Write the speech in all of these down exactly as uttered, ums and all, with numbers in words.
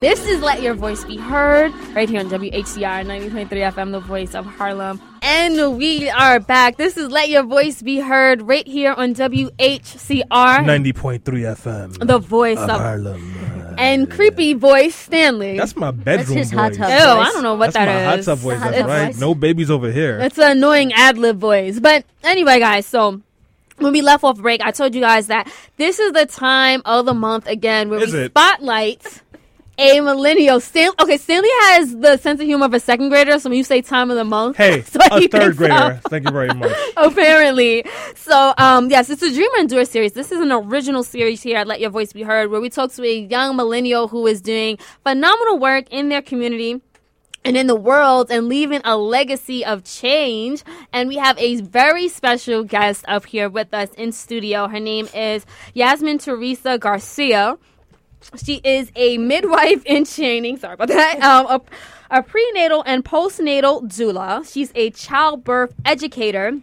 This is Let Your Voice Be Heard, right here on W H C R ninety point three F M, the voice of Harlem. And we are back. This is Let Your Voice Be Heard, right here on W H C R ninety point three F M, the voice of, of Harlem. And creepy voice Stanley. That's my bedroom That's his voice. Hot tub Ew, voice. I don't know what That's that my is. Hot tub voice. That's hot tub right. Voice. No babies over here. It's an annoying ad lib voice. But anyway, guys, so. When we left off break, I told you guys that this is the time of the month again where is we it? spotlight a millennial. Stan- okay, Stanley has the sense of humor of a second grader, so when you say time of the month... Hey, so a third grader. Thank you very much. Apparently. So, um, yes, it's a Dreamer Endure series. This is an original series here at Let Your Voice Be Heard where we talk to a young millennial who is doing phenomenal work in their community and in the world, and leaving a legacy of change. And we have a very special guest up here with us in studio. Her name is Yasmin Teresa Garcia. She is a midwife in training. Sorry about that. Um, a, a prenatal and postnatal doula. She's a childbirth educator,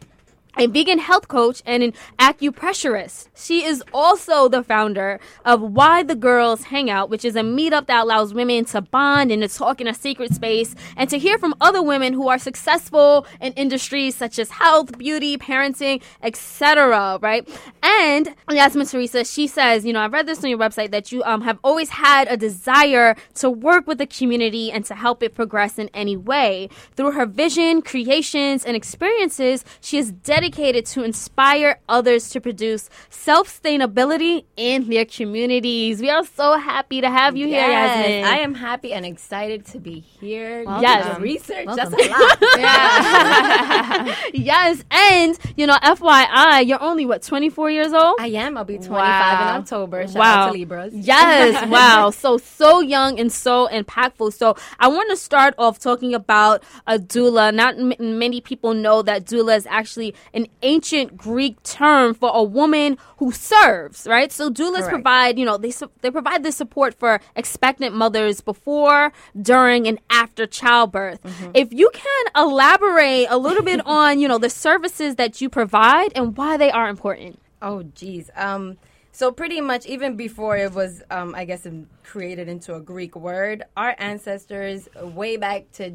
a vegan health coach, and an acupressurist. She is also the founder of Why the Girls Hangout, which is a meetup that allows women to bond and to talk in a sacred space and to hear from other women who are successful in industries such as health, beauty, parenting, et cetera, right? And Yasmin Teresa, she says, you know, I read this on your website that you um, have always had a desire to work with the community and to help it progress in any way. Through her vision, creations, and experiences, she is dedicated Dedicated to inspire others to produce self-sustainability in their communities. We are so happy to have you yes, here, Yasmin. I am happy and excited to be here. Welcome. Yes, research. Welcome. That's a lot. Yeah. Yes, and you know, F Y I, you're only what twenty-four years old. I am. I'll be twenty-five wow. in October. Shout wow. out to Libras. Yes. Wow. So so young and so impactful. So I want to start off talking about a doula. Not m- many people know that doula is actually an ancient Greek term for a woman who serves, right? So doulas Correct. provide, you know, they su- they provide the support for expectant mothers before, during, and after childbirth. Mm-hmm. If you can elaborate a little bit on, you know, the services that you provide and why they are important. Oh, geez. Um, so pretty much even before it was, um, I guess, created into a Greek word, our ancestors way back to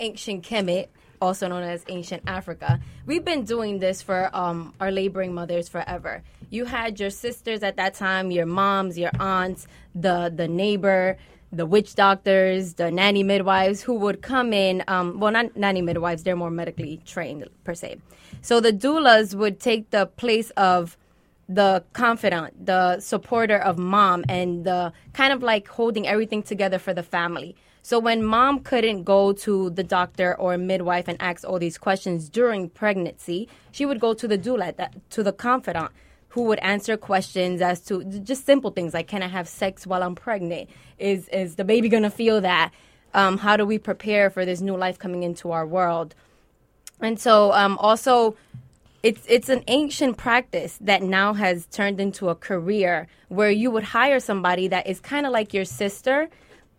ancient Kemet, also known as ancient Africa. We've been doing this for um, our laboring mothers forever. You had your sisters at that time, your moms, your aunts, the the neighbor, the witch doctors, the nanny midwives who would come in. Um, well, not nanny midwives. They're more medically trained, per se. So the doulas would take the place of the confidant, the supporter of mom, and the kind of like holding everything together for the family. So when mom couldn't go to the doctor or midwife and ask all these questions during pregnancy, she would go to the doula, that, to the confidant, who would answer questions as to just simple things like, can I have sex while I'm pregnant? Is is the baby going to feel that? Um, how do we prepare for this new life coming into our world? And so um, also, it's it's an ancient practice that now has turned into a career where you would hire somebody that is kind of like your sister,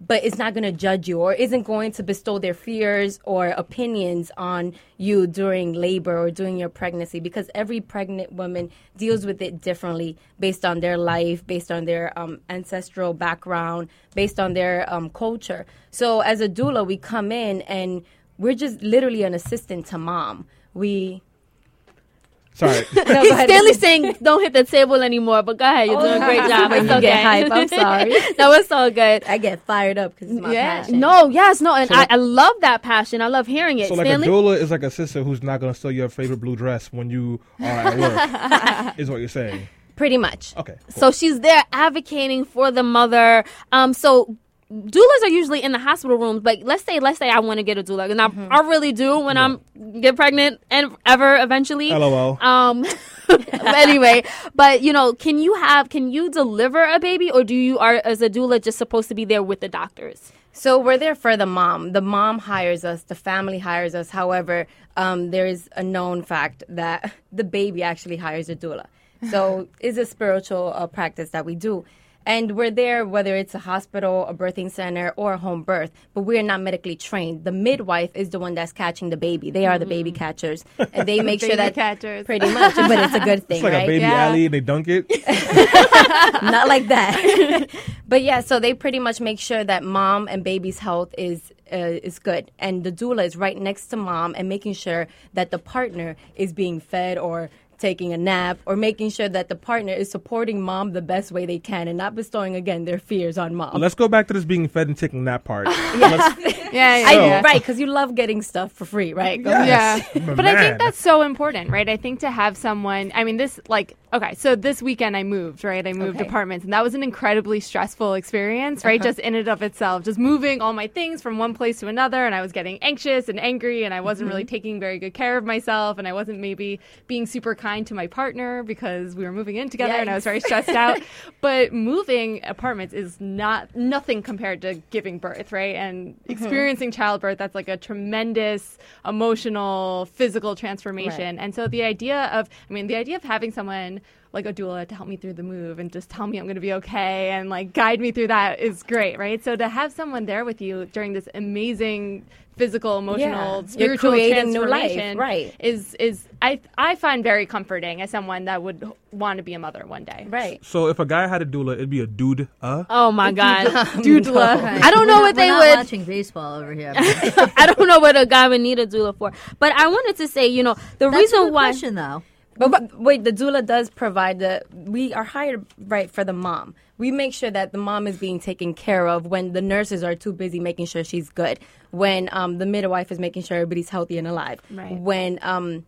but it's not going to judge you or isn't going to bestow their fears or opinions on you during labor or during your pregnancy, because every pregnant woman deals with it differently based on their life, based on their um, ancestral background, based on their um, culture. So as a doula, we come in and we're just literally an assistant to mom. We... Sorry. No, Stanley's saying don't hit the table anymore, but go ahead. You're oh, doing a great job. When you okay. get hype, I'm sorry. No, it's all good. I get fired up because it's my yeah. passion. No, yes, no, and so I, I love that passion. I love hearing it. So like Stanley? A doula is like a sister who's not going to steal your favorite blue dress when you are at work, is what you're saying. Pretty much. Okay. Cool. So she's there advocating for the mother. Um, so... doulas are usually in the hospital rooms, but let's say let's say I want to get a doula, and I, mm-hmm. I really do when yeah. I'm get pregnant and ever eventually. Lol. Um, but anyway, but you know, can you have can you deliver a baby, or do you are as a doula just supposed to be there with the doctors? So we're there for the mom. The mom hires us. The family hires us. However, um, there is a known fact that the baby actually hires a doula. So it's a spiritual uh, practice that we do. And we're there, whether it's a hospital, a birthing center, or a home birth, but we're not medically trained. The midwife is the one that's catching the baby. They are mm-hmm. the baby catchers. And they make sure that catchers. Pretty much, but it's a good thing, it's like right? a baby yeah. alley, they dunk it. Not like that. But yeah, so they pretty much make sure that mom and baby's health is Uh, is good, and the doula is right next to mom and making sure that the partner is being fed or taking a nap or making sure that the partner is supporting mom the best way they can and not bestowing, again, their fears on mom. Let's go back to this being fed and taking nap part. yeah. yeah, yeah, so. I, right, because you love getting stuff for free, right? Yes. Yeah. But, but I think that's so important, right? I think to have someone, I mean, this, like, okay, so this weekend I moved, right? I moved okay. apartments, and that was an incredibly stressful experience, right? Uh-huh. Just in and of itself, just moving all my things from one place to another, and I was getting anxious and angry, and I wasn't mm-hmm. really taking very good care of myself, and I wasn't maybe being super kind to my partner because we were moving in together Yikes. And I was very stressed out. But moving apartments is not nothing compared to giving birth, right? And mm-hmm. experiencing childbirth, that's like a tremendous emotional, physical transformation. Right. And so the idea of, I mean, the idea of having someone like a doula to help me through the move and just tell me I'm going to be okay and like guide me through that is great, right? So to have someone there with you during this amazing physical, emotional, yeah. spiritual transformation life, right. is, is I I find very comforting as someone that would want to be a mother one day. Right. So if a guy had a doula, it'd be a dude. Uh. Oh my God, doodla. Right. I don't know we're what not, they we're would. We're not watching baseball over here. I don't know what a guy would need a doula for. But I wanted to say, you know, the That's reason a good why. Question, though. But, but wait, the doula does provide the, we are hired right for the mom. We make sure that the mom is being taken care of when the nurses are too busy making sure she's good, when um, the midwife is making sure everybody's healthy and alive. Right. When, um,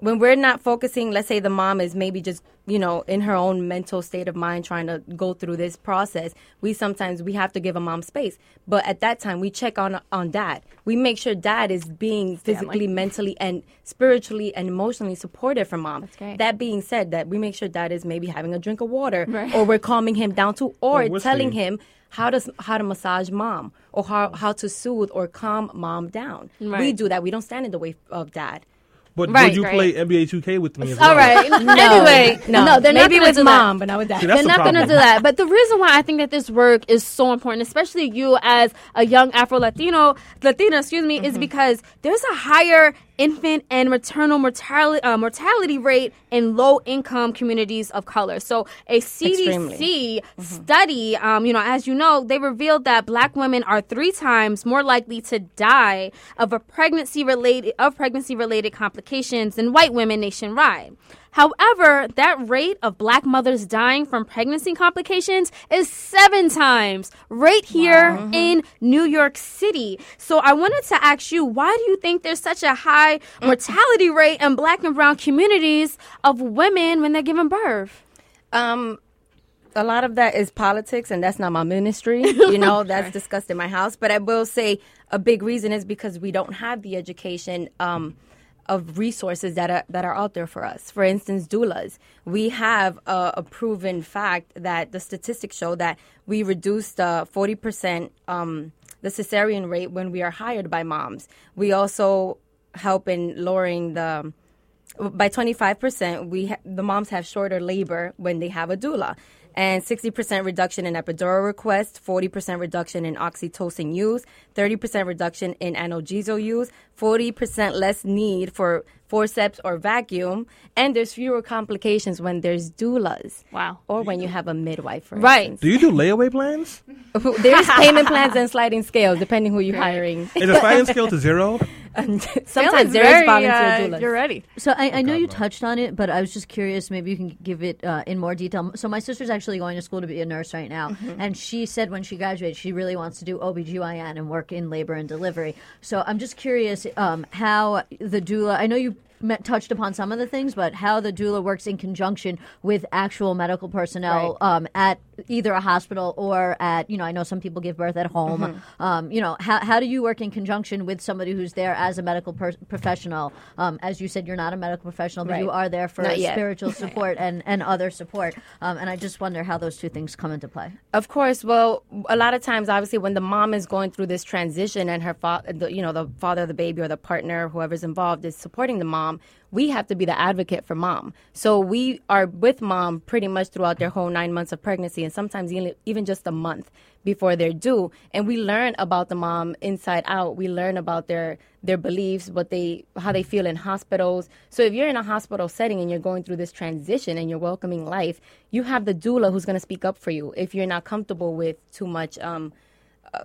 when we're not focusing, let's say the mom is maybe just, you know, in her own mental state of mind trying to go through this process, we sometimes, we have to give a mom space. But at that time, we check on on dad. We make sure dad is being physically, Family. mentally, and spiritually and emotionally supported for mom. That's great. That being said, that we make sure dad is maybe having a drink of water, right. or we're calming him down too, or well, telling seeing. him how to, how to massage mom, or how, how to soothe or calm mom down. Right. We do that. We don't stand in the way of dad. But right, would you right. play N B A two K with me as well? All right. No. Anyway, no. no they're Maybe not with do mom, that. But not with dad. See, they're not going to do that. But the reason why I think that this work is so important, especially you as a young Afro-Latino, Latina, excuse me, mm-hmm. is because there's a higher infant and maternal mortality, uh, mortality rate in low-income communities of color. So a C D C mm-hmm. study, um, you know, as you know, they revealed that black women are three times more likely to die of a pregnancy-related of pregnancy-related complications than white women nationwide. However, that rate of black mothers dying from pregnancy complications is seven times right here wow. in New York City. So I wanted to ask you, why do you think there's such a high mortality rate in black and brown communities of women when they're giving birth? Um, a lot of that is politics, and that's not my ministry. You know, that's right. discussed in my house. But I will say a big reason is because we don't have the education um of resources that are that are out there for us. For instance, doulas. We have uh, a proven fact that the statistics show that we reduced uh, forty percent um, the cesarean rate when we are hired by moms. We also help in lowering the by twenty-five percent. We ha- the moms have shorter labor when they have a doula. And sixty percent reduction in epidural requests, forty percent reduction in oxytocin use, thirty percent reduction in analgesia use, forty percent less need for forceps or vacuum, and there's fewer complications when there's doulas. Wow. Or when you have a midwife, for right. instance. Do you do layaway plans? There's payment plans and sliding scales, depending who you're hiring. Is a sliding scale to zero? Um, sometimes there is volunteer doulas. Uh, you're ready. So I, I know you touched on it, but I was just curious. Maybe you can give it uh, in more detail. So my sister's actually going to school to be a nurse right now, mm-hmm. and she said when she graduates, she really wants to do O B G Y N and work in labor and delivery. So I'm just curious um, how the doula, I know you Met, touched upon some of the things, but how the doula works in conjunction with actual medical personnel right. um, at either a hospital or at, you know, I know some people give birth at home. Mm-hmm. Um, you know, how, how do you work in conjunction with somebody who's there as a medical per- professional? Um, as you said, you're not a medical professional, but right. you are there for spiritual support and, and other support. Um, and I just wonder how those two things come into play. Of course. Well, a lot of times, obviously, when the mom is going through this transition and her father, you know, the father of the baby or the partner, whoever's involved, is supporting the mom, mom, we have to be the advocate for mom. So we are with mom pretty much throughout their whole nine months of pregnancy, and sometimes even just a month before they're due. And we learn about the mom inside out. We learn about their their beliefs, what they how they feel in hospitals. So if you're in a hospital setting and you're going through this transition and you're welcoming life, you have the doula who's going to speak up for you if you're not comfortable with too much um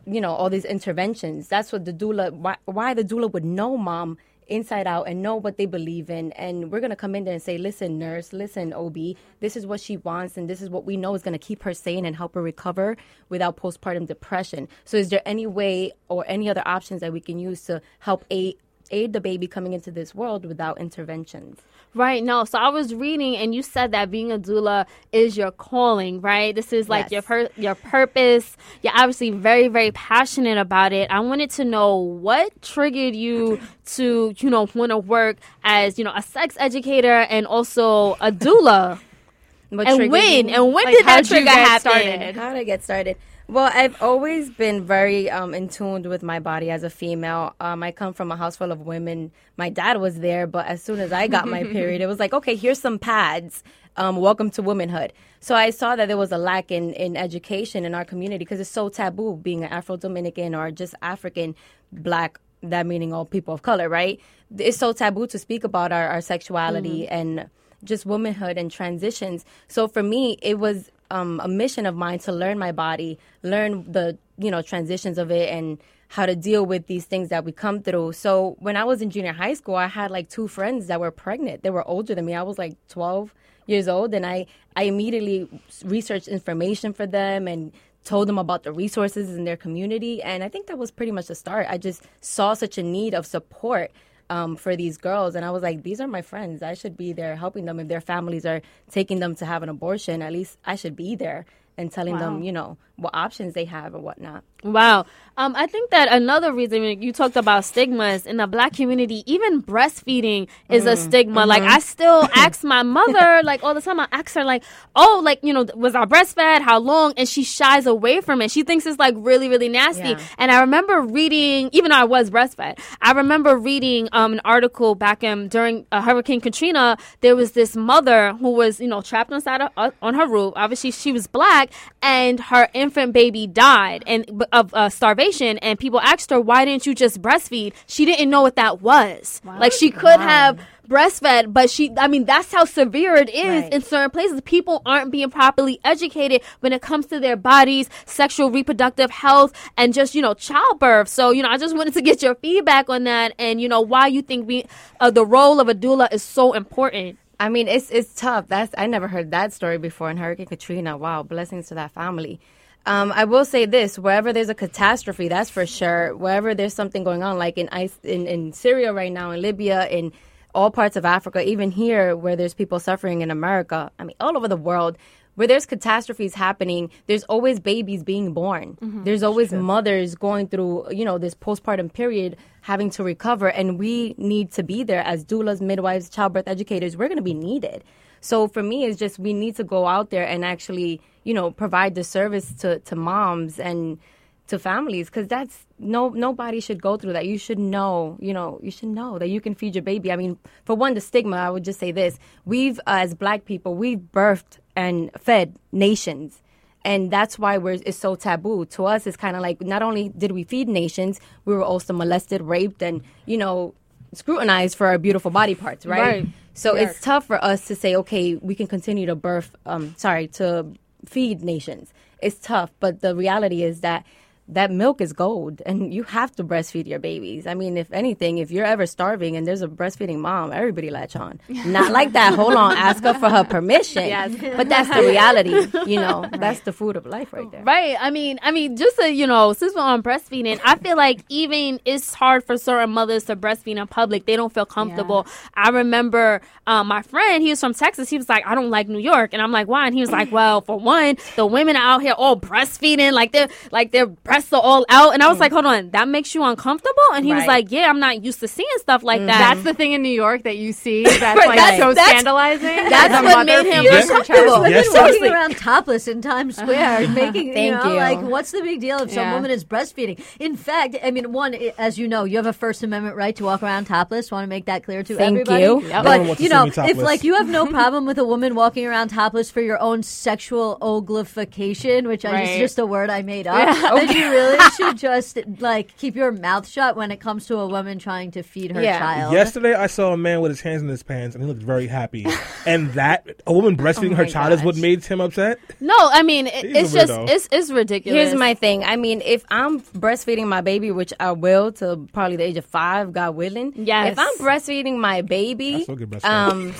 you know, all these interventions. That's what the doula, why, why the doula would know mom inside out and know what they believe in. And we're going to come in there and say, listen, nurse, listen, O B, this is what she wants. And this is what we know is going to keep her sane and help her recover without postpartum depression. So is there any way or any other options that we can use to help aid, aid the baby coming into this world without interventions? Right. No. So I was reading, and you said that being a doula is your calling, right? This is like yes. your per- your purpose. You're obviously very, very passionate about it. I wanted to know what triggered you to, you know, want to work as, you know, a sex educator and also a doula. What and when? You? And when like, did that trigger happen? How did I get started? Well, I've always been very um, in tune with my body as a female. Um, I come from a house full of women. My dad was there, but as soon as I got my period, it was like, okay, here's some pads. Um, welcome to womanhood. So I saw that there was a lack in, in education in our community because it's so taboo being an Afro-Dominican or just African, black, that meaning all people of color, right? It's so taboo to speak about our, our sexuality mm. and just womanhood and transitions. So for me, it was Um, a mission of mine to learn my body, learn the, you know, transitions of it and how to deal with these things that we come through. So when I was in junior high school, I had like two friends that were pregnant. They were older than me. I was like twelve years old, and I, I immediately researched information for them and told them about the resources in their community. And I think that was pretty much the start. I just saw such a need of support Um, for these girls, and I was like, these are my friends. I should be there helping them. If their families are taking them to have an abortion, at least I should be there and telling wow. them, you know, what options they have and whatnot. Wow. Um, I think that another reason you talked about stigmas in the black community, even breastfeeding is mm, a stigma. Mm-hmm. Like, I still ask my mother, like, all the time, I ask her, like, oh, like, you know, was I breastfed? How long? And she shies away from it. She thinks it's, like, really, really nasty. Yeah. And I remember reading, even though I was breastfed, I remember reading um, an article back in, during uh, Hurricane Katrina. There was this mother who was, you know, trapped on, side of, uh, on her roof. Obviously, she was black, and her infant baby died and of uh, starvation, and people asked her, why didn't you just breastfeed? She didn't know what that was. Wow. Like, she could wow. have breastfed, but she, I mean, that's how severe it is right. in certain places. People aren't being properly educated when it comes to their bodies, sexual reproductive health, and just, you know, childbirth. So, you know, I just wanted to get your feedback on that and, you know, why you think we, uh, the role of a doula is so important. I mean, it's it's tough. That's I never heard that story before in Hurricane Katrina. Wow, blessings to that family. Um, I will say this, wherever there's a catastrophe, that's for sure. Wherever there's something going on, like in, in, in Syria right now, in Libya, in all parts of Africa, even here where there's people suffering in America, I mean, all over the world, where there's catastrophes happening, there's always babies being born. Mm-hmm. There's always sure. mothers going through, you know, this postpartum period having to recover. And we need to be there as doulas, midwives, childbirth educators. We're going to be needed. So for me, it's just we need to go out there and actually, you know, provide the service to, to moms and to families, because that's no nobody should go through that. You should know, you know, you should know that you can feed your baby. I mean, for one, the stigma, I would just say this. We've, uh, as black people, we've birthed and fed nations. And that's why we're, it's so taboo. To us, it's kind of like, not only did we feed nations, we were also molested, raped, and, you know, scrutinized for our beautiful body parts, right? Right. So yes. It's tough for us to say, okay, we can continue to birth, um, sorry, to feed nations. It's tough, but the reality is that that milk is gold, and you have to breastfeed your babies. I mean, if anything, if you're ever starving and there's a breastfeeding mom, everybody latch on. Not like that. Hold on. Ask her for her permission. Yes. But that's the reality. You know, that's the food of life right there. Right. I mean, I mean, just so you know, since we're on breastfeeding, I feel like even it's hard for certain mothers to breastfeed in public. They don't feel comfortable. Yeah. I remember um, my friend, he was from Texas. He was like, I don't like New York. And I'm like, why? And he was like, well, for one, the women are out here all breastfeeding. Like they're, like they're breastfeeding. wrestle all out. And I was mm. like, hold on, that makes you uncomfortable? And he right. was like, yeah, I'm not used to seeing stuff like mm-hmm. that. That's the thing in New York that you see that's right. like that's, so that's, scandalizing. That's, that's what made him uncomfortable. Women yes. walking around topless in Times Square. making, Thank you, know, you. Like, what's the big deal if yeah. some woman is breastfeeding? In fact, I mean, one, as you know, you have a First Amendment right to walk around topless. Want to make that clear to Thank everybody. Thank you. Yep. But, you know, if like you have no problem with a woman walking around topless for your own sexual oglification, which right. is just a word I made up, yeah, okay. then you really should just, like, keep your mouth shut when it comes to a woman trying to feed her yeah. child. Yesterday, I saw a man with his hands in his pants, and he looked very happy. And that, a woman breastfeeding oh her gosh. child is what made him upset? No, I mean, it, it's just, it's, it's ridiculous. Here's my thing. I mean, if I'm breastfeeding my baby, which I will till probably the age of five, God willing, yes. if I'm breastfeeding my baby, I still get breastfed. Um,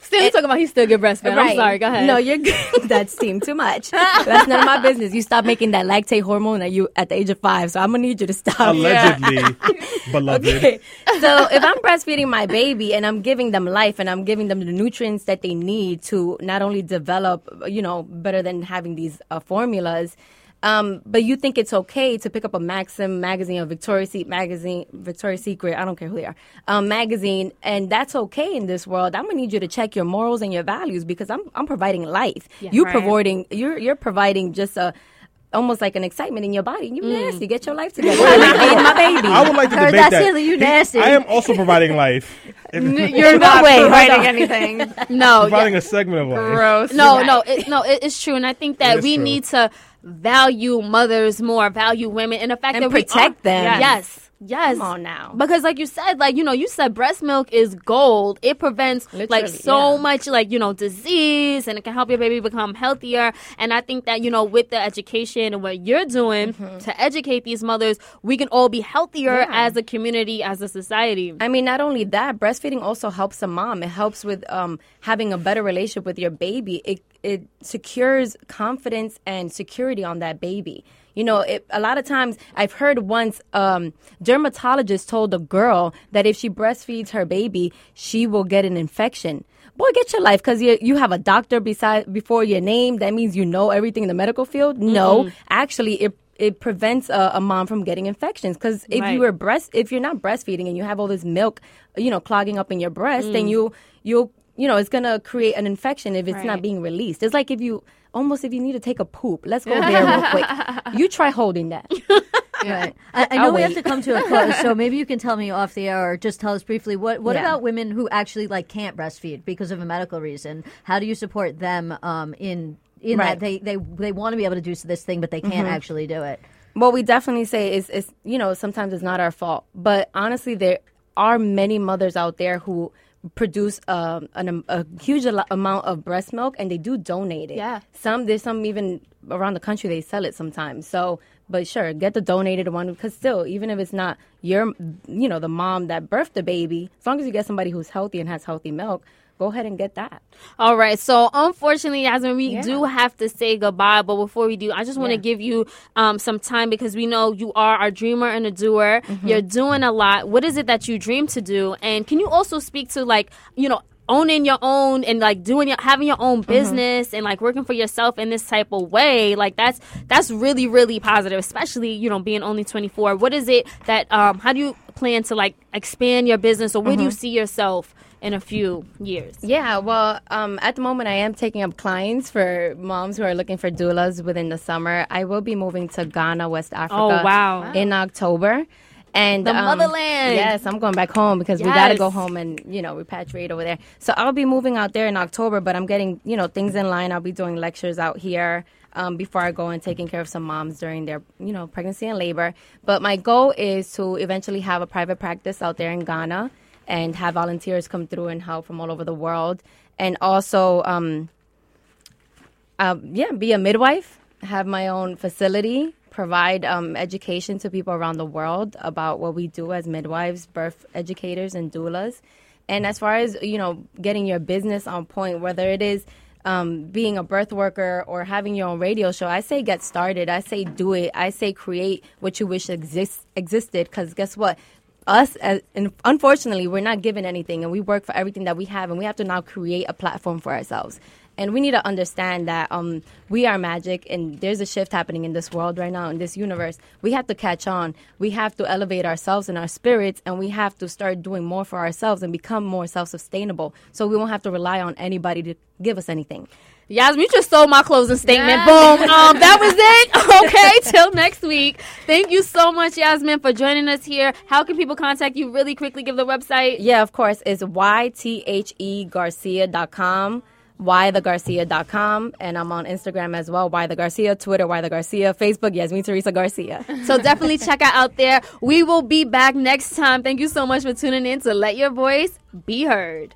still talking about he still get breastfed. Right. I'm sorry. Go ahead. No, you're good. That seemed too much. That's none of my business. You stop making that lactate hormone at you at the age of five, so I'm gonna need you to stop. Allegedly, yeah. beloved. Okay. So if I'm breastfeeding my baby and I'm giving them life and I'm giving them the nutrients that they need to not only develop, you know, better than having these uh, formulas. Um, but you think it's okay to pick up a Maxim magazine or Victoria's Secret magazine, Victoria's Secret, I don't care who they are, um, magazine, and that's okay in this world. I'm gonna need you to check your morals and your values because I'm I'm providing life. Yeah, you're right. providing you're you're providing just a almost like an excitement in your body. You mm. nasty. Get your life together. My baby. I would like to debate that. Silly, you nasty. He, I am also providing life. N- you're not way, providing anything. No. Providing yeah. a segment of life. Gross. No, right. no, it, no. It, it's true, and I think that we true. need to value mothers more, value women, and the fact and that protect we protect them. Yes. yes. Yes. Come on now. Because like you said, like, you know, you said breast milk is gold. It prevents Literally, like so yeah. much like, you know, disease, and it can help your baby become healthier. And I think that, you know, with the education and what you're doing mm-hmm. to educate these mothers, we can all be healthier yeah. as a community, as a society. I mean, not only that, breastfeeding also helps a mom. It helps with um, having a better relationship with your baby. It it secures confidence and security on that baby. You know, it, a lot of times I've heard once um, dermatologist told a girl that if she breastfeeds her baby, she will get an infection. Boy, get your life, because you, you have a doctor beside, before your name. That means you know everything in the medical field. Mm-hmm. No, actually, it it prevents a, a mom from getting infections. Because if right. you were breast, if you're not breastfeeding and you have all this milk, you know, clogging up in your breast, mm. then you you'll you know it's gonna create an infection if it's right. not being released. It's like if you. Almost if you need to take a poop. Let's go there real quick. You try holding that. Right. I, I know I'll we wait. have to come to a close, so maybe you can tell me off the air or just tell us briefly, what, what yeah. about women who actually like can't breastfeed because of a medical reason? How do you support them um, in in right. that they, they, they want to be able to do this thing, but they can't mm-hmm. actually do it? Well, we definitely say is is you know, sometimes it's not our fault. But honestly, there are many mothers out there who produce um, an, a huge al- amount of breast milk, and they do donate it. Yeah. Some there's some even around the country they sell it sometimes. So, but sure, get the donated one because still, even if it's not your, you know, the mom that birthed the baby, as long as you get somebody who's healthy and has healthy milk. Go ahead and get that. All right. So, unfortunately, Yasmin, we yeah. do have to say goodbye. But before we do, I just want to yeah. give you um, some time because we know you are our dreamer and a doer. Mm-hmm. You're doing a lot. What is it that you dream to do? And can you also speak to, like, you know, owning your own and like doing your, having your own business mm-hmm. and like working for yourself in this type of way, like that's that's really really positive, especially you know being only twenty-four. What is it that um how do you plan to like expand your business, or where mm-hmm. do you see yourself in a few years? Yeah, well, um at the moment I am taking up clients for moms who are looking for doulas within the summer. I will be moving to Ghana, West Africa. Oh wow! In October. And, the um, motherland. Yes, I'm going back home because yes. we got to go home and, you know, repatriate over there. So I'll be moving out there in October, but I'm getting, you know, things in line. I'll be doing lectures out here um, before I go and taking care of some moms during their, you know, pregnancy and labor. But my goal is to eventually have a private practice out there in Ghana and have volunteers come through and help from all over the world. And also, um, uh, yeah, be a midwife, have my own facility. Provide um, education to people around the world about what we do as midwives, birth educators, and doulas. And as far as, you know, getting your business on point, whether it is um, being a birth worker or having your own radio show, I say get started. I say do it. I say create what you wish exist existed, because guess what? Us, as, and unfortunately, we're not given anything, and we work for everything that we have, and we have to now create a platform for ourselves. And we need to understand that um, we are magic, and there's a shift happening in this world right now, in this universe. We have to catch on. We have to elevate ourselves and our spirits, and we have to start doing more for ourselves and become more self-sustainable, so we won't have to rely on anybody to give us anything. Yasmin, you just sold my closing statement. Yes. Boom. Um, that was it. Okay, till next week. Thank you so much, Yasmin, for joining us here. How can people contact you? Really quickly, give the website. Yeah, of course. It's y the garcia dot com. why the garcia dot com, and I'm on Instagram as well, Why the Garcia, Twitter, Why the Garcia, Facebook, Yasmin Teresa Garcia. So definitely check out out there. We will be back next time. Thank you so much for tuning in to Let Your Voice Be Heard.